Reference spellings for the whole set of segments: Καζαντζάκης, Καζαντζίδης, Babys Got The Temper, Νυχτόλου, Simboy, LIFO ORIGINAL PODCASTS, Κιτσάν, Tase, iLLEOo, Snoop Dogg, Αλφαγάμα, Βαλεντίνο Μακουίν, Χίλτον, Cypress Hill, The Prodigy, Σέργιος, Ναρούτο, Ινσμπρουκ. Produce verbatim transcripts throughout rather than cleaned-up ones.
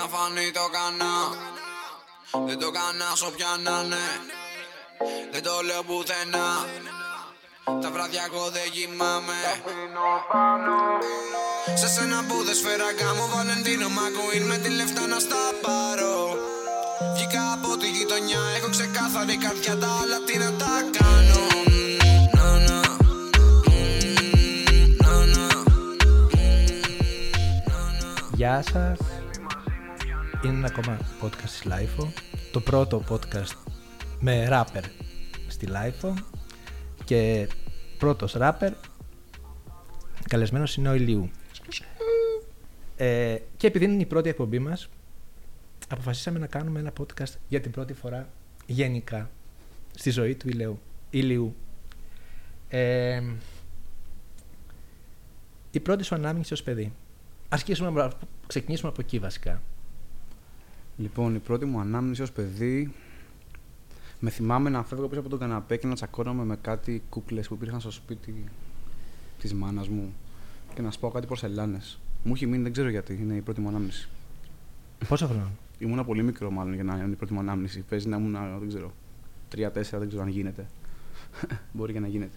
να φανεί το κανά. Δεν το κανά σ' όποια να ναι. Δεν το λέω πουθενά. Τα βράδια εγώ δεν κοιμάμαι. Σε σένα που δεν σφαίρα κάμω Βαλεντίνο Μακουίν με τη λεφτά να στα πάρω. Βγήκα από τη γειτονιά, έχω ξεκάθαρη καρδιά. Τα άλλα τι να τα κάνω. Γεια σας, είναι ένα ακόμα podcast στη LIFO, το πρώτο podcast με rapper στη LIFO και πρώτος rapper καλεσμένος είναι ο iLLEOo. Ε, και επειδή είναι η πρώτη εκπομπή μας, αποφασίσαμε να κάνουμε ένα podcast για την πρώτη φορά γενικά στη ζωή του iLLEOo. Ε, η πρώτη σου ανάμειξη ως παιδί. Ας ξεκινήσουμε από εκεί βασικά. Λοιπόν, η πρώτη μου ανάμνηση ως παιδί... Με θυμάμαι να φεύγω πίσω από τον καναπέ και να τσακώνομαι με κάτι κούκλες που υπήρχαν στο σπίτι της μάνας μου και να σπάω κάτι πορσελάνες. Μου είχε μείνει, δεν ξέρω γιατί, είναι η πρώτη μου ανάμνηση. Πόσο χρόνο? Ήμουνα πολύ μικρό μάλλον για να είναι η πρώτη μου ανάμνηση. Παίζει να ήμουν, δεν ξέρω, τρία τέσσερα, δεν ξέρω αν γίνεται. Μπορεί και να γίνεται.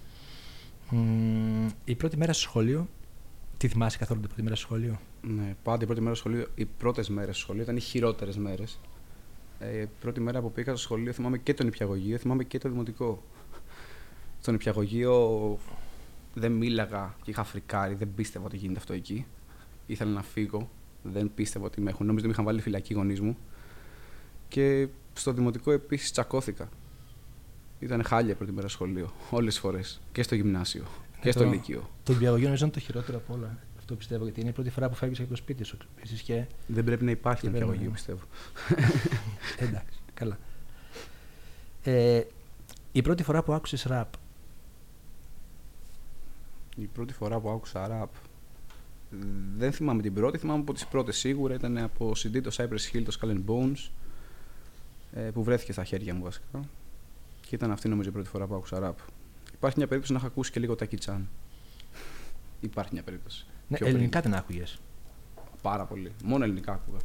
Mm, η πρώτη μέρα στο σχολείο. Τι θυμάσαι καθόλου την πρώτη μέρα στο σχολείο? Ναι, πάντα η πρώτη μέρα στο σχολείο, οι πρώτες μέρες στο σχολείο ήταν οι χειρότερες μέρες. Ε, η πρώτη μέρα που πήγα στο σχολείο θυμάμαι και τον νηπιαγωγείο, θυμάμαι και το δημοτικό. Στο νηπιαγωγείο δεν μίλαγα και είχα φρικάρει, δεν πίστευα ότι γίνεται αυτό εκεί. Ήθελα να φύγω, δεν πίστευα ότι με έχουν. Νόμιζα ότι με είχαν βάλει φυλακή οι γονείς μου. Και στο δημοτικό επίσης τσακώθηκα. Ήταν χάλια η πρώτη μέρα στο σχολείο, όλες τις φορές και στο γυμνάσιο. Και στο Λύκειο. Το νηπιαγωγείο νομίζω είναι το χειρότερο από όλα. Αυτό πιστεύω. Γιατί είναι η πρώτη φορά που φεύγεις από το σπίτι σου. Και... Δεν πρέπει να υπάρχει νηπιαγωγείο, πιστεύω. Εντάξει, καλά. Ε, η πρώτη φορά που άκουσες ραπ. Η πρώτη φορά που άκουσα ραπ. Δεν θυμάμαι την πρώτη, θυμάμαι από τις πρώτες σίγουρα. Ήταν από σι ντι το Cypress Hill, το Skull and Bones. Που βρέθηκε στα χέρια μου βασικά. Και ήταν αυτή νομίζω η πρώτη φορά που άκουσα ραπ. Υπάρχει μια περίπτωση να είχα ακούσει και λίγο τα Κιτσάν. Υπάρχει μια περίπτωση. Ναι, πιο ελληνικά πριν. Την άκουγες? Πάρα πολύ. Μόνο ελληνικά άκουγα.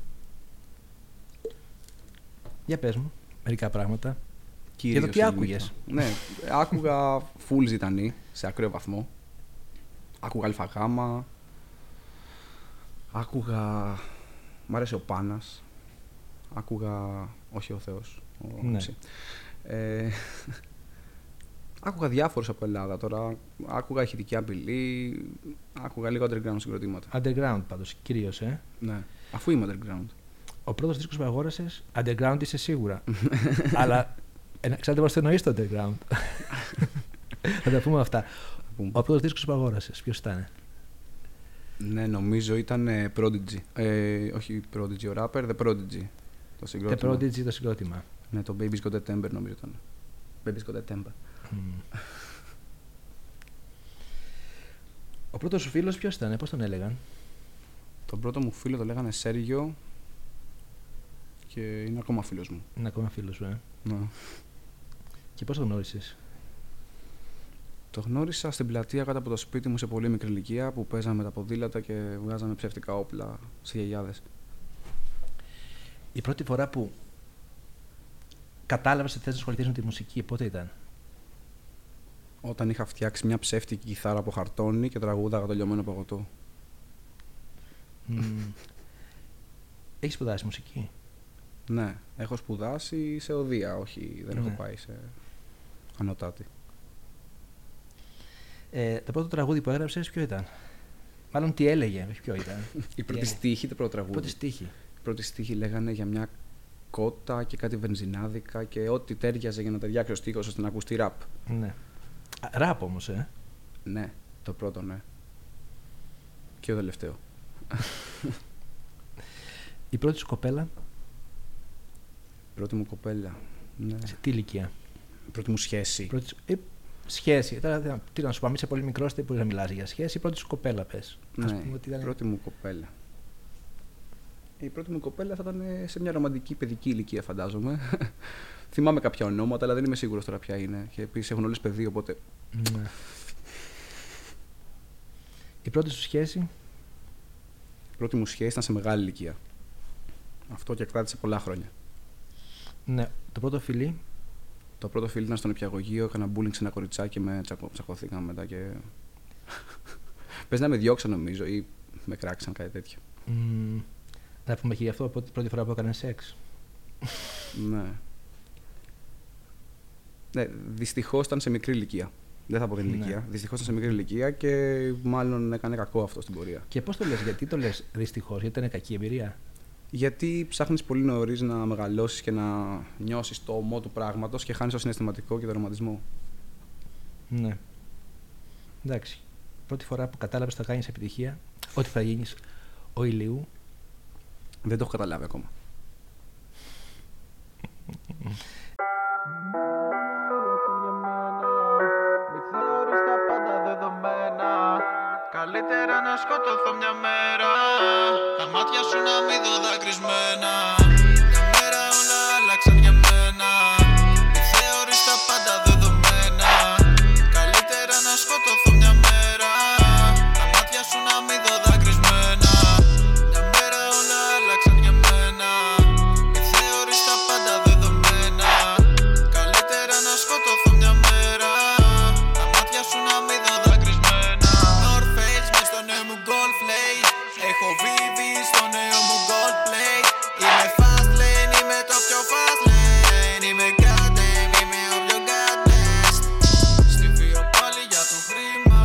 Για πες μου μερικά πράγματα. Κυρίως για το τι άκουγες. Ναι, άκουγα full ζητανή σε ακραίο βαθμό. Άκουγα αλφαγάμα. Άκουγα... Μ' άρεσε ο Πάνας. Άκουγα... Όχι ο Θεός. Ο... Ναι. Ε... Άκουγα διάφορους από Ελλάδα τώρα. Άκουγα ηχητική απειλή. Άκουγα λίγο underground συγκροτήματα. Underground πάντως, κυρίως, ε. Ναι, αφού είμαι underground. Ο πρώτος δίσκος που αγόρασες, underground είσαι σίγουρα. Αλλά ξέρετε πώς το εννοείς το underground. Θα τα πούμε αυτά. Ο πρώτος δίσκος που αγόρασες, ποιος ήταν? Ναι, νομίζω ήταν Prodigy. Ε, όχι Prodigy, ο rapper, The Prodigy. Το συγκρότημα. The Prodigy, το συγκρότημα. Ναι, το Babys Got The Temper νομίζω ήταν. Babys Got The Temper. Mm. Ο πρώτος σου φίλος ποιος ήταν, πώς τον έλεγαν? Τον πρώτο μου φίλο το λέγανε Σέργιο και είναι ακόμα φίλος μου. Είναι ακόμα φίλος σου, ε. Ναι. Και πώς το γνώρισες? Το γνώρισα στην πλατεία κάτω από το σπίτι μου σε πολύ μικρή ηλικία που παίζαμε τα ποδήλατα και βγάζαμε ψεύτικα όπλα σε γιαγιάδες. Η πρώτη φορά που κατάλαβες ότι θες να ασχοληθείς με τη μουσική, πότε ήταν? Όταν είχα φτιάξει μια ψεύτικη κιθάρα από χαρτόνι και τραγούδαγα το λιωμένο παγωτό. Mm. Έχεις σπουδάσει μουσική? Ναι, έχω σπουδάσει σε οδεία, όχι, δεν ναι. έχω πάει σε ανωτάτη. Ε, το πρώτο τραγούδι που έγραψες ποιο ήταν? Μάλλον τι έλεγε, όχι ποιο ήταν. Η πρώτη στίχη, το πρώτο τραγούδι. Πρώτη στίχη. Η πρώτη στίχη λέγανε για μια κότα και κάτι βενζινάδικα και ό,τι τέριαζε για να ταιριάξει ο στίχος ώστε να ακουστεί ραπ. Ναι. Ράπ όμως, ε. Ναι, το πρώτο, ναι. Και το τελευταίο. Η πρώτη σου κοπέλα. Η πρώτη μου κοπέλα. Ναι. Σε τι ηλικία? Η πρώτη μου σχέση. Η πρώτη... ε, σχέση. Τώρα, τι να σου πω, είσαι πολύ μικρός, δεν μπορείς να μιλάς για σχέση. Η πρώτη σου κοπέλα, πες. Ναι, ας πούμε ότι ήταν... η πρώτη μου κοπέλα. Η πρώτη μου κοπέλα θα ήταν σε μια ρομαντική παιδική ηλικία, φαντάζομαι. Θυμάμαι κάποια ονόματα, αλλά δεν είμαι σίγουρος τώρα ποια είναι. Και επίσης έχουν όλες παιδί, οπότε... Ναι. Η πρώτη σου σχέση? Η πρώτη μου σχέση ήταν σε μεγάλη ηλικία. Αυτό και κράτησε πολλά χρόνια. Ναι. Το πρώτο φιλί. Το πρώτο φιλί ήταν στον νηπιαγωγείο. Έκανα bullying σε ένα κοριτσάκι. Με τσακωθήκαμε μετά και. Πες να με διώξαν νομίζω ή με κράξαν, κάτι τέτοιο. Mm. Να πούμε και γι' αυτό την πρώτη φορά που έκανε σεξ. Ναι. Ναι, δυστυχώς ήταν σε μικρή ηλικία. Δεν θα πω την ηλικία. Ναι. Δυστυχώς ήταν σε μικρή ηλικία και μάλλον έκανε κακό αυτό στην πορεία. Και πώς το λες, γιατί το λες δυστυχώς, γιατί ήταν κακή εμπειρία. Γιατί ψάχνεις πολύ νωρίς να μεγαλώσεις και να νιώσεις το ομό του πράγματος και χάνεις το συναισθηματικό και τον ρομαντισμό. Ναι. Εντάξει. Πρώτη φορά που κατάλαβες θα κάνεις επιτυχία, ότι θα γίνεις ο iLLEOo. Δεν το έχω καταλάβει ακόμα. Καλύτερα να σκοτωθώ μια μέρα. Τα μάτια σου να μην δω δακρυσμένα. Μια μέρα όλα άλλαξαν για μένα. Μη θεωρείς τα πάντα δεδομένα. Καλύτερα να σκοτωθώ μια μέρα. Τα μάτια σου να μην δω δακρυσμένα. Μια μέρα όλα άλλαξαν για μένα. Μη θεωρείς τα πάντα δεδομένα. Καλύτερα να σκοτωθώ μια μέρα. Τα μάτια σου να μην δω δακρυσμένα. Έχω βίβει στο νέο μου gold play. Είμαι fast lane, είμαι το πιο fast lane. Είμαι god damn, είμαι ο πιο god best. Στη βίο πάλι για το χρήμα.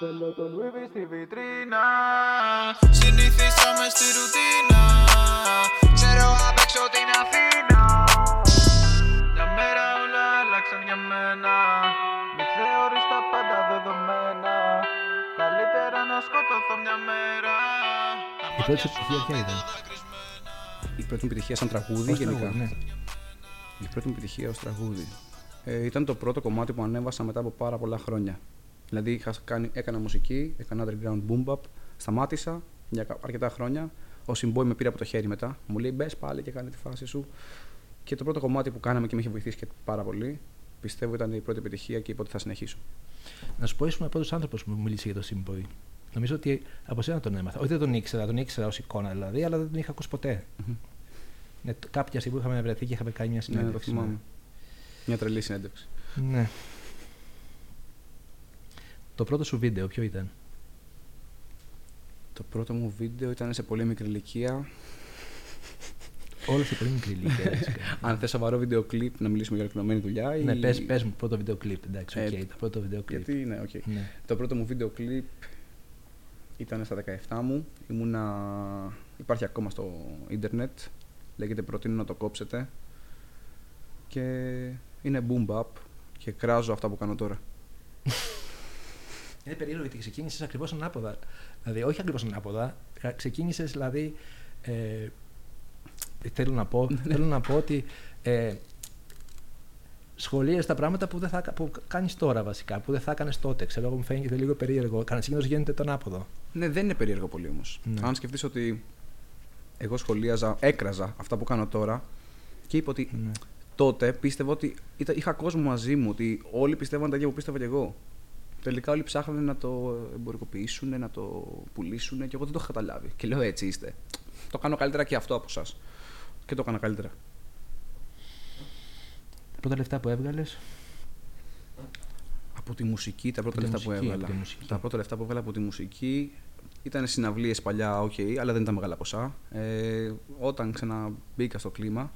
Θέλω τον Louis στη βιτρίνα. Συνήθισαμε στη ρουτίνα. Ξέρω απ' έξω την Αθήνα. Μια μέρα όλα άλλαξαν για μένα. Μη θεωρείς τα πάντα δεδομένα. Καλύτερα να σκοτωθώ μια μέρα. Η πρώτη επιτυχία ποια ήταν? Η πρώτη επιτυχία σαν τραγούδι ως γενικά. Τραγούδι, ναι. Η πρώτη επιτυχία ως τραγούδι. Ε, ήταν το πρώτο κομμάτι που ανέβασα μετά από πάρα πολλά χρόνια. Δηλαδή είχα κάνει, έκανα μουσική, έκανα underground boom bap, σταμάτησα για αρκετά χρόνια. Ο Simboy με πήρε από το χέρι μετά. Μου λέει μπες πάλι και κάνε τη φάση σου. Και το πρώτο κομμάτι που κάναμε και με είχε βοηθήσει και πάρα πολύ. Πιστεύω ήταν η πρώτη επιτυχία και είπα ότι θα συνεχίσω. Να σου πω, ήσουν ο πρώτος άνθρωπος που μίλησε για το Simboy. Νομίζω ότι από σένα τον έμαθα. Όχι, δεν τον ήξερα, τον ήξερα ως εικόνα δηλαδή, αλλά δεν τον είχα ακούσει ποτέ. Mm-hmm. Ναι, κάποια στιγμή είχαμε βρεθεί και είχαμε κάνει μια συνέντευξη. Ναι, το θυμάμαι. Μια τρελή συνέντευξη. Ναι. Το πρώτο σου βίντεο, ποιο ήταν? Το πρώτο μου βίντεο ήταν σε πολύ μικρή ηλικία. Όλο σε πολύ μικρή ηλικία. Αν θες σοβαρό βίντεο κλιπ, να μιλήσουμε για ολοκληρωμένη δουλειά. Ή... Ναι, πες, πες μου πρώτο βίντεο κλιπ. Εντάξει, οκ, okay, το πρώτο βίντεο κλιπ. Γιατί, ναι, okay. Ναι. Το πρώτο μου βίντεο κλιπ ήταν στα δεκαεφτά μου. Ήμουνα... Υπάρχει ακόμα στο ίντερνετ. Λέγεται προτείνω να το κόψετε. Και είναι boom bap. Και κράζω αυτά που κάνω τώρα. Είναι περίεργο γιατί ξεκίνησες ακριβώς ανάποδα. Δηλαδή, όχι ακριβώς ανάποδα. Ξεκίνησες δηλαδή. Ε, Θέλω να πω, θέλω να πω ότι ε, σχολίαζες τα πράγματα που, δεν θα, που κάνεις τώρα βασικά, που δεν θα έκανες τότε. Ξέρω, μου φαίνεται λίγο περίεργο. Κανένα συνήθως γίνεται τον άποδο. Ναι, δεν είναι περίεργο πολύ όμως. Ναι. Αν σκεφτείς ότι εγώ σχολίαζα, έκραζα αυτά που κάνω τώρα και είπα ότι ναι. Τότε πίστευα ότι είχα κόσμο μαζί μου, ότι όλοι πιστεύαν τα ίδια που πίστευα κι εγώ. Τελικά όλοι ψάχναν να το εμπορικοποιήσουν, να το πουλήσουν και εγώ δεν το είχα καταλάβει. Και λέω έτσι είστε. Το κάνω καλύτερα και αυτό από εσάς. Και το έκανα καλύτερα. Τα πρώτα λεφτά που έβγαλες. Από τη μουσική, τα πρώτα λεφτά μουσική, που έβγαλα. Τα πρώτα λεφτά που έβγαλα από τη μουσική ήταν συναυλίες παλιά, οκ, okay, αλλά δεν ήταν μεγάλα ποσά. Ε, όταν ξαναμπήκα στο κλίμα,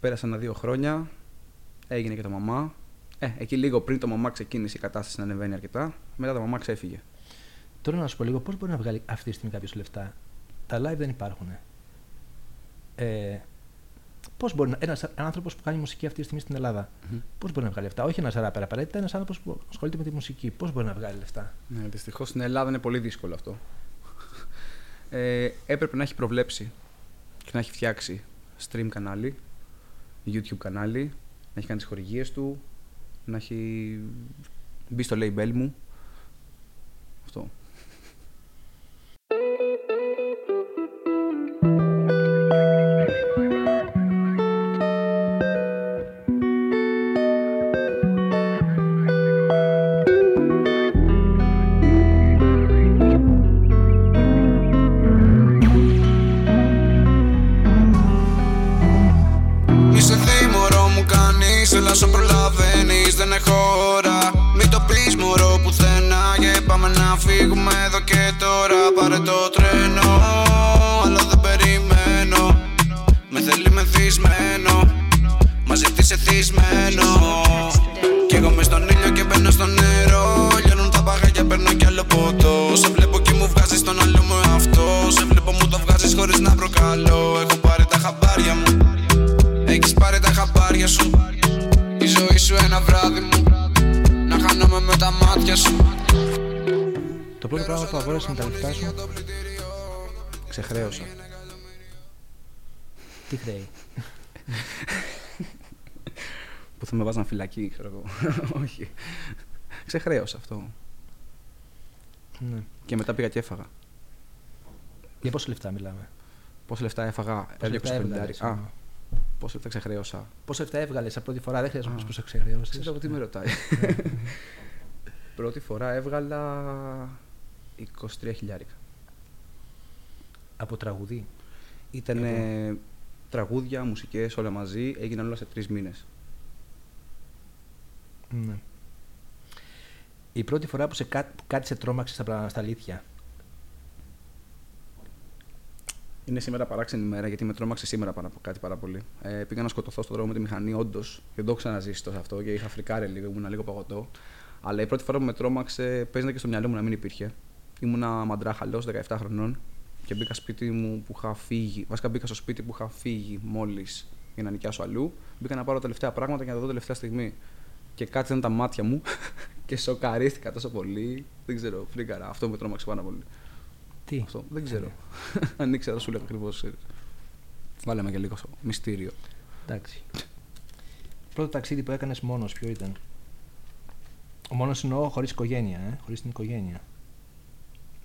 πέρασαν ένα-δύο χρόνια, έγινε και το μαμά. Ε, εκεί λίγο πριν το μαμά ξεκίνησε η κατάσταση να ανεβαίνει αρκετά. Μετά το μαμά ξέφυγε. Τώρα να σου πω λίγο, πώς μπορεί να βγάλει αυτή τη στιγμή κάποιος λεφτά. Τα live δεν υπάρχουνε. Ε, πώς μπορεί να, ένας άνθρωπος που κάνει μουσική αυτή τη στιγμή στην Ελλάδα, mm-hmm. πώς μπορεί να βγάλει λεφτά? Όχι ένας ράπερ απαραίτητα, ένας άνθρωπος που ασχολείται με τη μουσική. Πώς μπορεί να βγάλει λεφτά? Ναι, δυστυχώς στην Ελλάδα είναι πολύ δύσκολο αυτό. Ε, έπρεπε να έχει προβλέψει και να έχει φτιάξει stream κανάλι, YouTube κανάλι, να έχει κάνει τις χορηγίες του, να έχει μπει στο label μου. Αυτό. αλλά σαν προλαβαίνεις δεν έχω ώρα. Μην το πεις μωρό πουθενά και πάμε να φύγουμε εδώ και τώρα. Πάρε το τρένο, αλλά δεν περιμένω. Με θέλει μεθυσμένο, μαζί της εθισμένο. Κι εγώ μες στον ήλιο και μπαίνω στο νερό. Λιώνουν τα παγάκια, παίρνω κι άλλο ποτό. Σε βλέπω και μου βγάζεις τον άλλο μου αυτό. Σε βλέπω μου το βγάζεις χωρίς να προκαλώ. Έχω πάρει τα χαμπάρια μου. Έχεις πάρει τα χαμπάρια σου. Η ζωή σου ένα βράδυ μου. Να χάνομαι με τα μάτια σου. Το πρώτο πράγμα που αγόρασα με τα λεφτά σου, ξεχρέωσα. Τι χρέη? Που θα με βάζαν φυλακή, ξέρω εγώ. Όχι. Ξεχρέωσα αυτό. Ναι. Και μετά πήγα και έφαγα. Για πόσα λεφτά μιλάμε? Πόσα λεφτά έφαγα? Πόσα λεφτά έβγαλες? Α, πόσα λεφτά ξεχρέωσα? Πόσα λεφτά έβγαλες από πρώτη φορά? Δεν χρειάζεται να πεις πόσα ξεχρέωσες. Ξέρω από τι με ρωτάει. Πρώτη φορά έβγαλα είκοσι τρία χιλιάρικα. Από τραγουδί? Ήτανε Εγώ... τραγούδια, μουσικές, όλα μαζί. Έγιναν όλα σε τρεις μήνες. Ναι. Η πρώτη φορά που, σε κά... που κάτι σε τρόμαξε στα... στα αλήθεια. Είναι σήμερα παράξενη ημέρα, γιατί με τρόμαξε σήμερα πάνω από κάτι πάρα πολύ. Ε, πήγα να σκοτωθώ στον δρόμο με τη μηχανή, όντως. Δεν το έχω ξαναζήσει τόσο αυτό και είχα φρικάρει λίγο, ήμουν λίγο παγωτό. Αλλά η πρώτη φορά που με τρόμαξε, παίζανε και στο μυαλό μου να μην υπήρχε. Ήμουνα μαντράχαλος, δεκαεπτά χρονών, και μπήκα σπίτι μου που είχα φύγει. Βασικά μπήκα στο σπίτι που είχα φύγει μόλις για να νοικιάσω αλλού. Μπήκα να πάρω τελευταία πράγματα και να τα δω τελευταία στιγμή. Και κάτσαν τα μάτια μου και σοκαρίστηκα τόσο πολύ. Δεν ξέρω, φρίκαρα. Αυτό με τρόμαξε πάρα πολύ. Τι? Αυτό, δεν ξέρω. Αν ήξερα, θα σου λέω ακριβώς. Βάλαμε και λίγο στο μυστήριο. Εντάξει. Πρώτο ταξίδι που έκανες μόνος, ποιο ήταν? Ο μόνος εννοώ χωρίς οικογένεια, ε? Χωρίς την οικογένεια.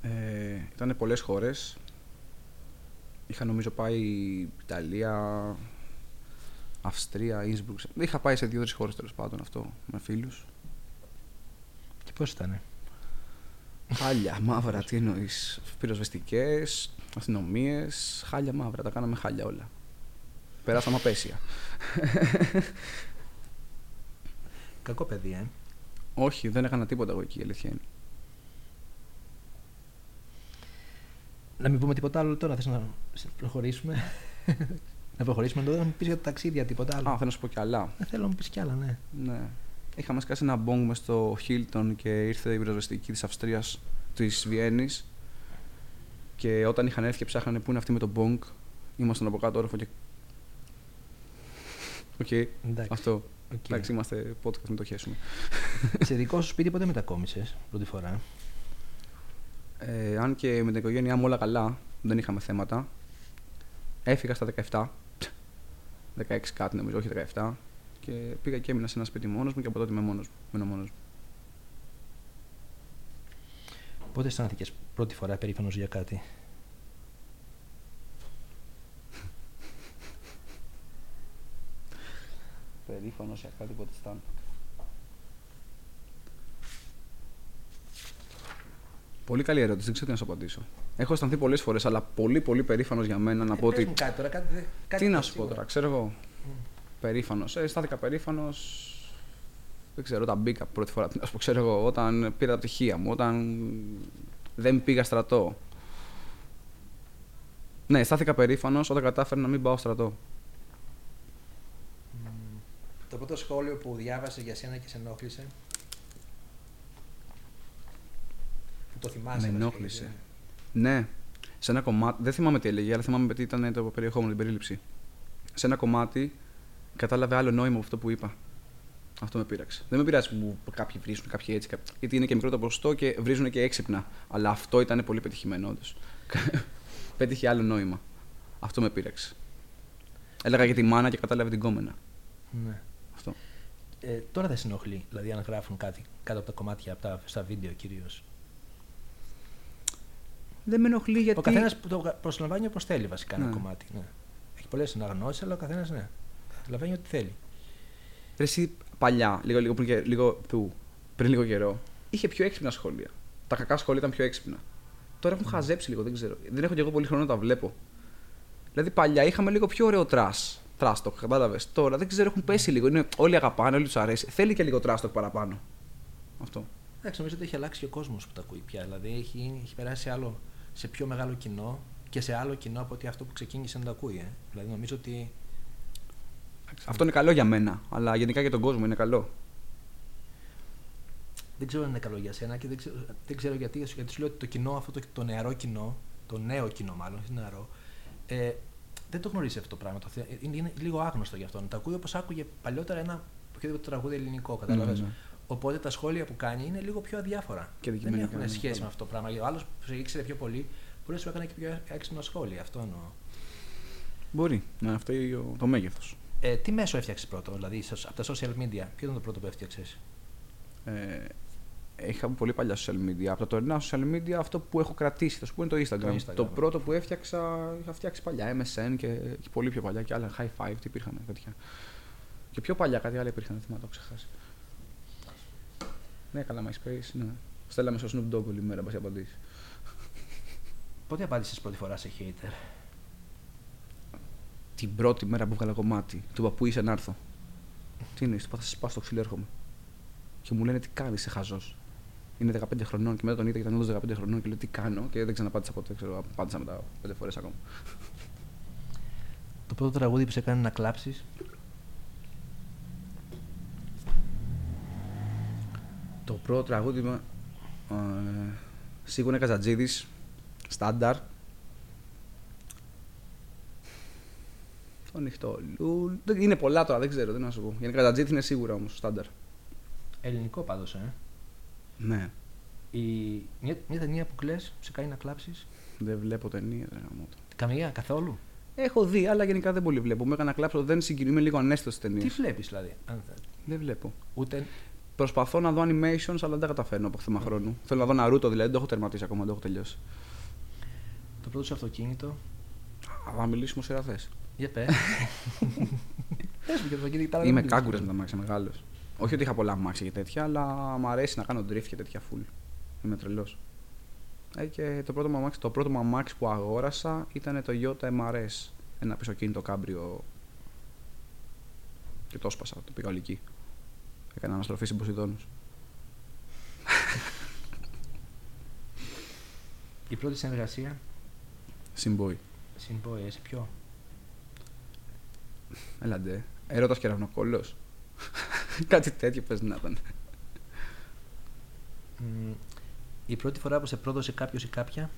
Ε, ήτανε πολλές χώρες. Είχα νομίζω πάει Ιταλία, Αυστρία, Ινσμπρουκ. Είχα πάει σε δύο-τρεις χώρες τέλος πάντων αυτό, με φίλους. Και πώς ήτανε? Χάλια μαύρα, τι εννοείς? Πυροσβεστικές, αστυνομίες, χάλια μαύρα, τα κάναμε χάλια όλα. Περάσαμε απέσια. Κακό παιδί, ε? Όχι, δεν έκανα τίποτα εγώ εκεί, η αλήθεια είναι. Να μην πούμε τίποτα άλλο τώρα, θες να προχωρήσουμε? Να προχωρήσουμε τώρα, να μου πεις για τα ταξίδια, τίποτα άλλο? Α, θέλω να σου πω κι άλλα. Ε, θέλω να μου πεις κι άλλα, ναι. Ναι. Είχαμε σκάσει ένα μπόγκ μες στο Χίλτον και ήρθε η πυροσβεστική της Αυστρίας, της Βιέννης. Και όταν είχαν έρθει και ψάχνανε πού είναι αυτή με τον μπόγκ, ήμασταν από κάτω όροφο και... Οκ, okay. Αυτό. Okay. Εντάξει, είμαστε podcast, μην το χέσουμε. Σε δικό σου σπίτι πότε μετακόμισες πρώτη φορά? Ε, αν και με την οικογένειά μου όλα καλά, δεν είχαμε θέματα. Έφυγα στα δεκαεπτά, δεκαέξι κάτι νομίζω, όχι δεκαεπτά, και πήγα και έμεινα σε ένα σπίτι μόνος μου και από τότε είμαι μόνος μου. Μένω μόνος μου. Πότε αισθάνθηκες πρώτη φορά περήφανος για κάτι? Περήφανος για κάτι πότε αισθάνθηκα? Πολύ καλή ερώτηση, δεν ξέρω τι να σου απαντήσω. Έχω αισθανθεί πολλές φορές, αλλά πολύ πολύ περήφανος για μένα να ε, πω ότι. Μου κάτι τώρα, κάτι, κάτι τι να σου πω τώρα, ξέρω εγώ. Mm. Περήφανος. Ε, αισθάνθηκα περήφανος. Δεν ξέρω, όταν μπήκα πρώτη φορά, τι να σου πω, ξέρω εγώ. Όταν πήρα τα πτυχία μου, όταν δεν πήγα στρατό. Ναι, αισθάνθηκα περήφανος όταν κατάφερα να μην πάω στρατό. Mm. Το πρώτο σχόλιο που διάβασε για σένα και σε ενόχλησε. Το θυμάσαι? Με ενόχλησε. Ναι. Σε ένα κομμάτι, δεν θυμάμαι τι έλεγε, αλλά θυμάμαι τι ήταν το περιεχόμενο, την περίληψη. Σε ένα κομμάτι κατάλαβε άλλο νόημα αυτό που είπα. Αυτό με πείραξε. Δεν με πειράζει που κάποιοι βρίζουν, κάποιοι έτσι, κάποιοι... γιατί είναι και μικρό το ποσοστό και βρίζουν και έξυπνα. Αλλά αυτό ήταν πολύ πετυχημένο, όντως. Πέτυχε άλλο νόημα. Αυτό με πείραξε. Έλεγα για τη μάνα και κατάλαβε την κόμενα. Ναι. Αυτό. Ε, τώρα δεν συνοχλεί, δηλαδή, αν γράφουν κάτι κάτω από τα κομμάτια, από τα, στα βίντεο κυρίως? Δεν με ενοχλεί γιατί. Ο καθένας το προσλαμβάνει όπως θέλει βασικά ένα ναι. κομμάτι. Ναι. Έχει πολλές συναγνώσεις, αλλά ο καθένας ναι. Καταλαβαίνει ό,τι θέλει. Ρε, εσύ παλιά, λίγο, λίγο, πριν, λίγο, του, πριν λίγο καιρό, είχε πιο έξυπνα σχόλια. Τα κακά σχόλια ήταν πιο έξυπνα. Τώρα έχουν mm. χαζέψει λίγο, δεν ξέρω. Δεν έχω και εγώ πολύ χρόνο να τα βλέπω. Δηλαδή παλιά είχαμε λίγο πιο ωραίο τρας. τράστοκ. Κατάλαβε. Τώρα δεν ξέρω, έχουν πέσει λίγο. Είναι, όλοι αγαπάνε, όλοι του αρέσει. Θέλει και λίγο τράστοκ παραπάνω. Αυτό. Εντάξει, νομίζω ότι έχει αλλάξει και ο κόσμο που τα ακούει πια. Δηλαδή έχει, έχει περάσει άλλο, σε πιο μεγάλο κοινό και σε άλλο κοινό από ότι αυτό που ξεκίνησε να τα ακούει. Ε. Δηλαδή νομίζω ότι. Αυτό είναι καλό για μένα, αλλά γενικά για τον κόσμο είναι καλό. Δεν ξέρω αν είναι καλό για σένα και δεν ξέρω, δεν ξέρω γιατί. Γιατί σου λέω ότι το κοινό, αυτό το, το νεαρό κοινό, το νέο κοινό μάλλον, είναι νεαρό, ε, δεν το γνωρίζει αυτό το πράγμα. Το, είναι, είναι λίγο άγνωστο γι' αυτό. Να τα ακούει όπως άκουγε παλιότερα ένα οποιοδήποτε τραγούδι ελληνικό, καταλαβαίνεις. Ναι, ναι. Οπότε τα σχόλια που κάνει είναι λίγο πιο αδιάφορα. Και δεν έχουν ναι, σχέση ναι. με αυτό το πράγμα. Ο άλλος που σε ήξερε πιο πολύ, μπορεί να σου έκανε και πιο έξυπνα σχόλια. Αυτό εννοώ. Μπορεί. Ναι, αυτό είναι το μέγεθος. Ε, τι μέσο έφτιαξες πρώτο, δηλαδή από τα social media, ποιο ήταν το πρώτο που έφτιαξες? Ε, είχα πολύ παλιά social media. Από τα τωρινά social media, αυτό που έχω κρατήσει, θα σου πω, είναι το Instagram. Το, Instagram. Το πρώτο που έφτιαξα, είχα φτιάξει παλιά εμ ες εν και, και πολύ πιο παλιά και άλλα. High five, τι υπήρχαν τέτοια. Και πιο παλιά κάτι άλλο υπήρχαν, δεν το ξεχάσει. Ναι, καλά, MySpace. Ναι. Στέλναμε στο Snoop Dogg όλη μέρα, μπας απαντήσεις. Πότε απάντησες πρώτη φορά σε hater? Την πρώτη μέρα που βγάλα κομμάτι, του είπα πού είσαι να έρθω. Τι είναι, του είπα θα σας πάω στο ξύλο, έρχομαι. Και μου λένε τι κάνεις, είσαι χαζός. Είναι δεκαπέντε χρονών και μετά τον είδα και ήταν όντως δεκαπέντε χρονών και λέω τι κάνω και δεν ξαναπάντησα ποτέ, ξέρω, απάντησα μετά πέντε φορές ακόμα. Το πρώτο τραγούδι που σε έκανε να κλάψεις? Το πρώτο τραγούδι ε, σίγουρα είναι Καζαντζίδης, στάνταρ. Το Νυχτόλου. Είναι πολλά τώρα, δεν ξέρω, δεν να σου πω. Γενικά Καζαντζίδη είναι σίγουρα όμως, στάνταρ. Ελληνικό πάντως, ε. Ναι. Η... Μια, μια ταινία που κλαις, σε κάνει να κλάψεις? Δεν βλέπω ταινία, δεν γαμώ το. Καμία, καθόλου? Έχω δει, αλλά γενικά δεν πολύ βλέπω. Μου έκανα να κλάψω, δεν συγκινούμε, λίγο ανέστητος ταινίες. Τι βλέπεις δηλαδή? Αν... Δεν βλέπω. Ούτε... Προσπαθώ να δω animations, αλλά δεν τα καταφέρνω από θέμα mm. χρόνου. Θέλω να δω Ναρούτο, δηλαδή δεν το έχω τερματίσει ακόμα, δεν το έχω τελειώσει. Το πρώτο σου αυτοκίνητο? Θα μιλήσουμε σειρά θες. Για πες. Είμαι κάγκουρας με τα αμάξια, μεγάλος. Όχι ότι είχα πολλά αμάξια και τέτοια, αλλά μου αρέσει να κάνω drift και τέτοια full. Είμαι τρελός. Ε, και το πρώτο μου αμάξι, το πρώτο μου αμάξι που αγόρασα ήταν το YOTA εμ αρ ες. Ένα πισωκίνητο κάμπριο. Και το σπάσα, το πήγα ολική. Έκανα αναστροφή στην Ποσειδώνου. Η πρώτη συνεργασία? Simboy. Simboy, εσύ ποιο? Έλαντε. Ερώτας κεραυνοκόλλος. Κάτι τέτοιο πες να ήταν. Mm, η πρώτη φορά που σε πρόδωσε κάποιος ή κάποια?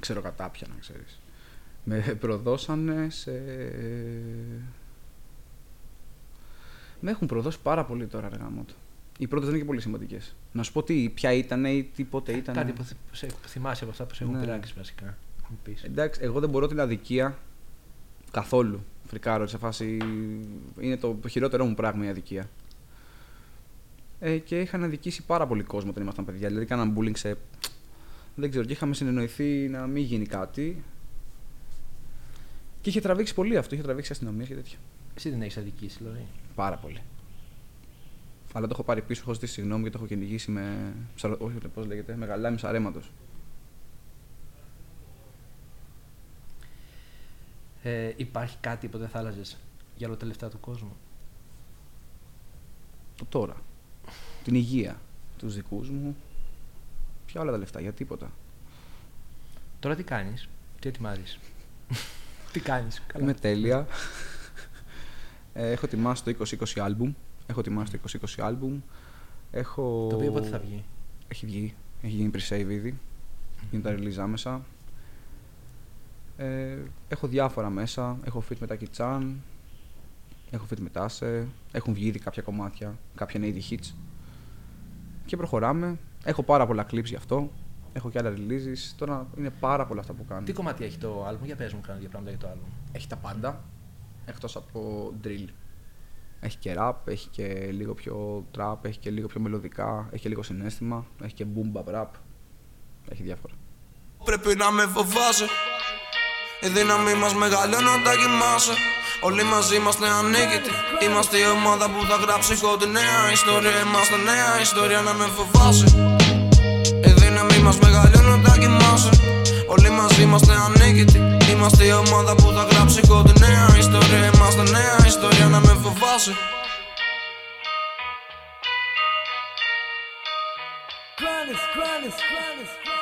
Ξέρω κατάπια, να ξέρεις. Με προδώσανε σε... Με έχουν προδώσει πάρα πολύ τώρα, ρε γάμο του. Οι πρώτες δεν είναι και πολύ σημαντικές. Να σου πω τι, ποια ήταν ή τι πότε ήταν. Κάτι που θυμάσαι από αυτά που σε έχουν πειράξει βασικά. Εντάξει, εγώ δεν μπορώ την αδικία. Καθόλου φρικάρω, σε φάση είναι το χειρότερό μου πράγμα η αδικία. Ε, και είχαν αδικήσει πάρα πολύ κόσμο όταν ήμασταν παιδιά. Δηλαδή, κάναν bullying σε. Δεν ξέρω, και είχαμε συνεννοηθεί να μην γίνει κάτι. Και είχε τραβήξει πολύ αυτό, είχε τραβήξει αστυνομία και τέτοια. Εσύ δεν έχεις αδικήσει, δηλαδή? Πάρα πολύ. Αλλά το έχω πάρει πίσω, έχω ζητήσει συγγνώμη και το έχω κυνηγήσει με. Όχι, πώς λέγεται, με γαλάμι ψαρέματος. Ε, υπάρχει κάτι που δεν θα άλλαζες για όλα τα λεφτά του κόσμου? Το τώρα. Την υγεία. Τους δικούς μου. Ποια όλα τα λεφτά, για τίποτα. Τώρα τι κάνεις, τι ετοιμάζεις? Τι κάνεις? Καλά. Είμαι τέλεια. ε, έχω ετοιμάσει το είκοσι είκοσι άλμπουμ. Έχω ετοιμάσει το είκοσι είκοσι άλμπουμ. Έχω... Το οποίο πότε θα βγει? Έχει βγει. Έχει γίνει pre-save ήδη. Mm-hmm. Γίνεται release άμεσα. Ε, έχω διάφορα μέσα. Έχω fit με τα Κιτσάν. Έχω fit με Tase. Έχουν βγει ήδη κάποια κομμάτια. Κάποια είναι ήδη hits. Και προχωράμε. Έχω πάρα πολλά clips γι' αυτό. Έχω και άλλα releases. Τώρα είναι πάρα πολλά αυτά που κάνω. Τι κομμάτια έχει το album? Για πες μου κάποια πράγματα για το album. Έχει τα πάντα. Εκτός από drill. Έχει και rap. Έχει και λίγο πιο trap. Έχει και λίγο πιο μελωδικά. Έχει και λίγο συναίσθημα. Έχει και boom bap rap. Έχει διάφορα. Πρέπει να με φοβάσαι. Η δύναμη μας μεγαλώνει όταν κοιμάσαι. Όλοι μαζί είμαστε ανίκητοι. Είμαστε η ομάδα που θα γράψει τη νέα ιστορία. Είμαστε νέα ιστορία, να με φοβάσαι. Η δύναμη μας μεγαλώνει όταν κοιμάσαι. Όλοι μαζί είμαστε ανίκητοι. Είμαστε η ομάδα που θα γράψει κοντά νέα ιστορία. Είμαστε νέα ιστορία, να με φοβάσαι. Κράνες, κράνες, κράνες.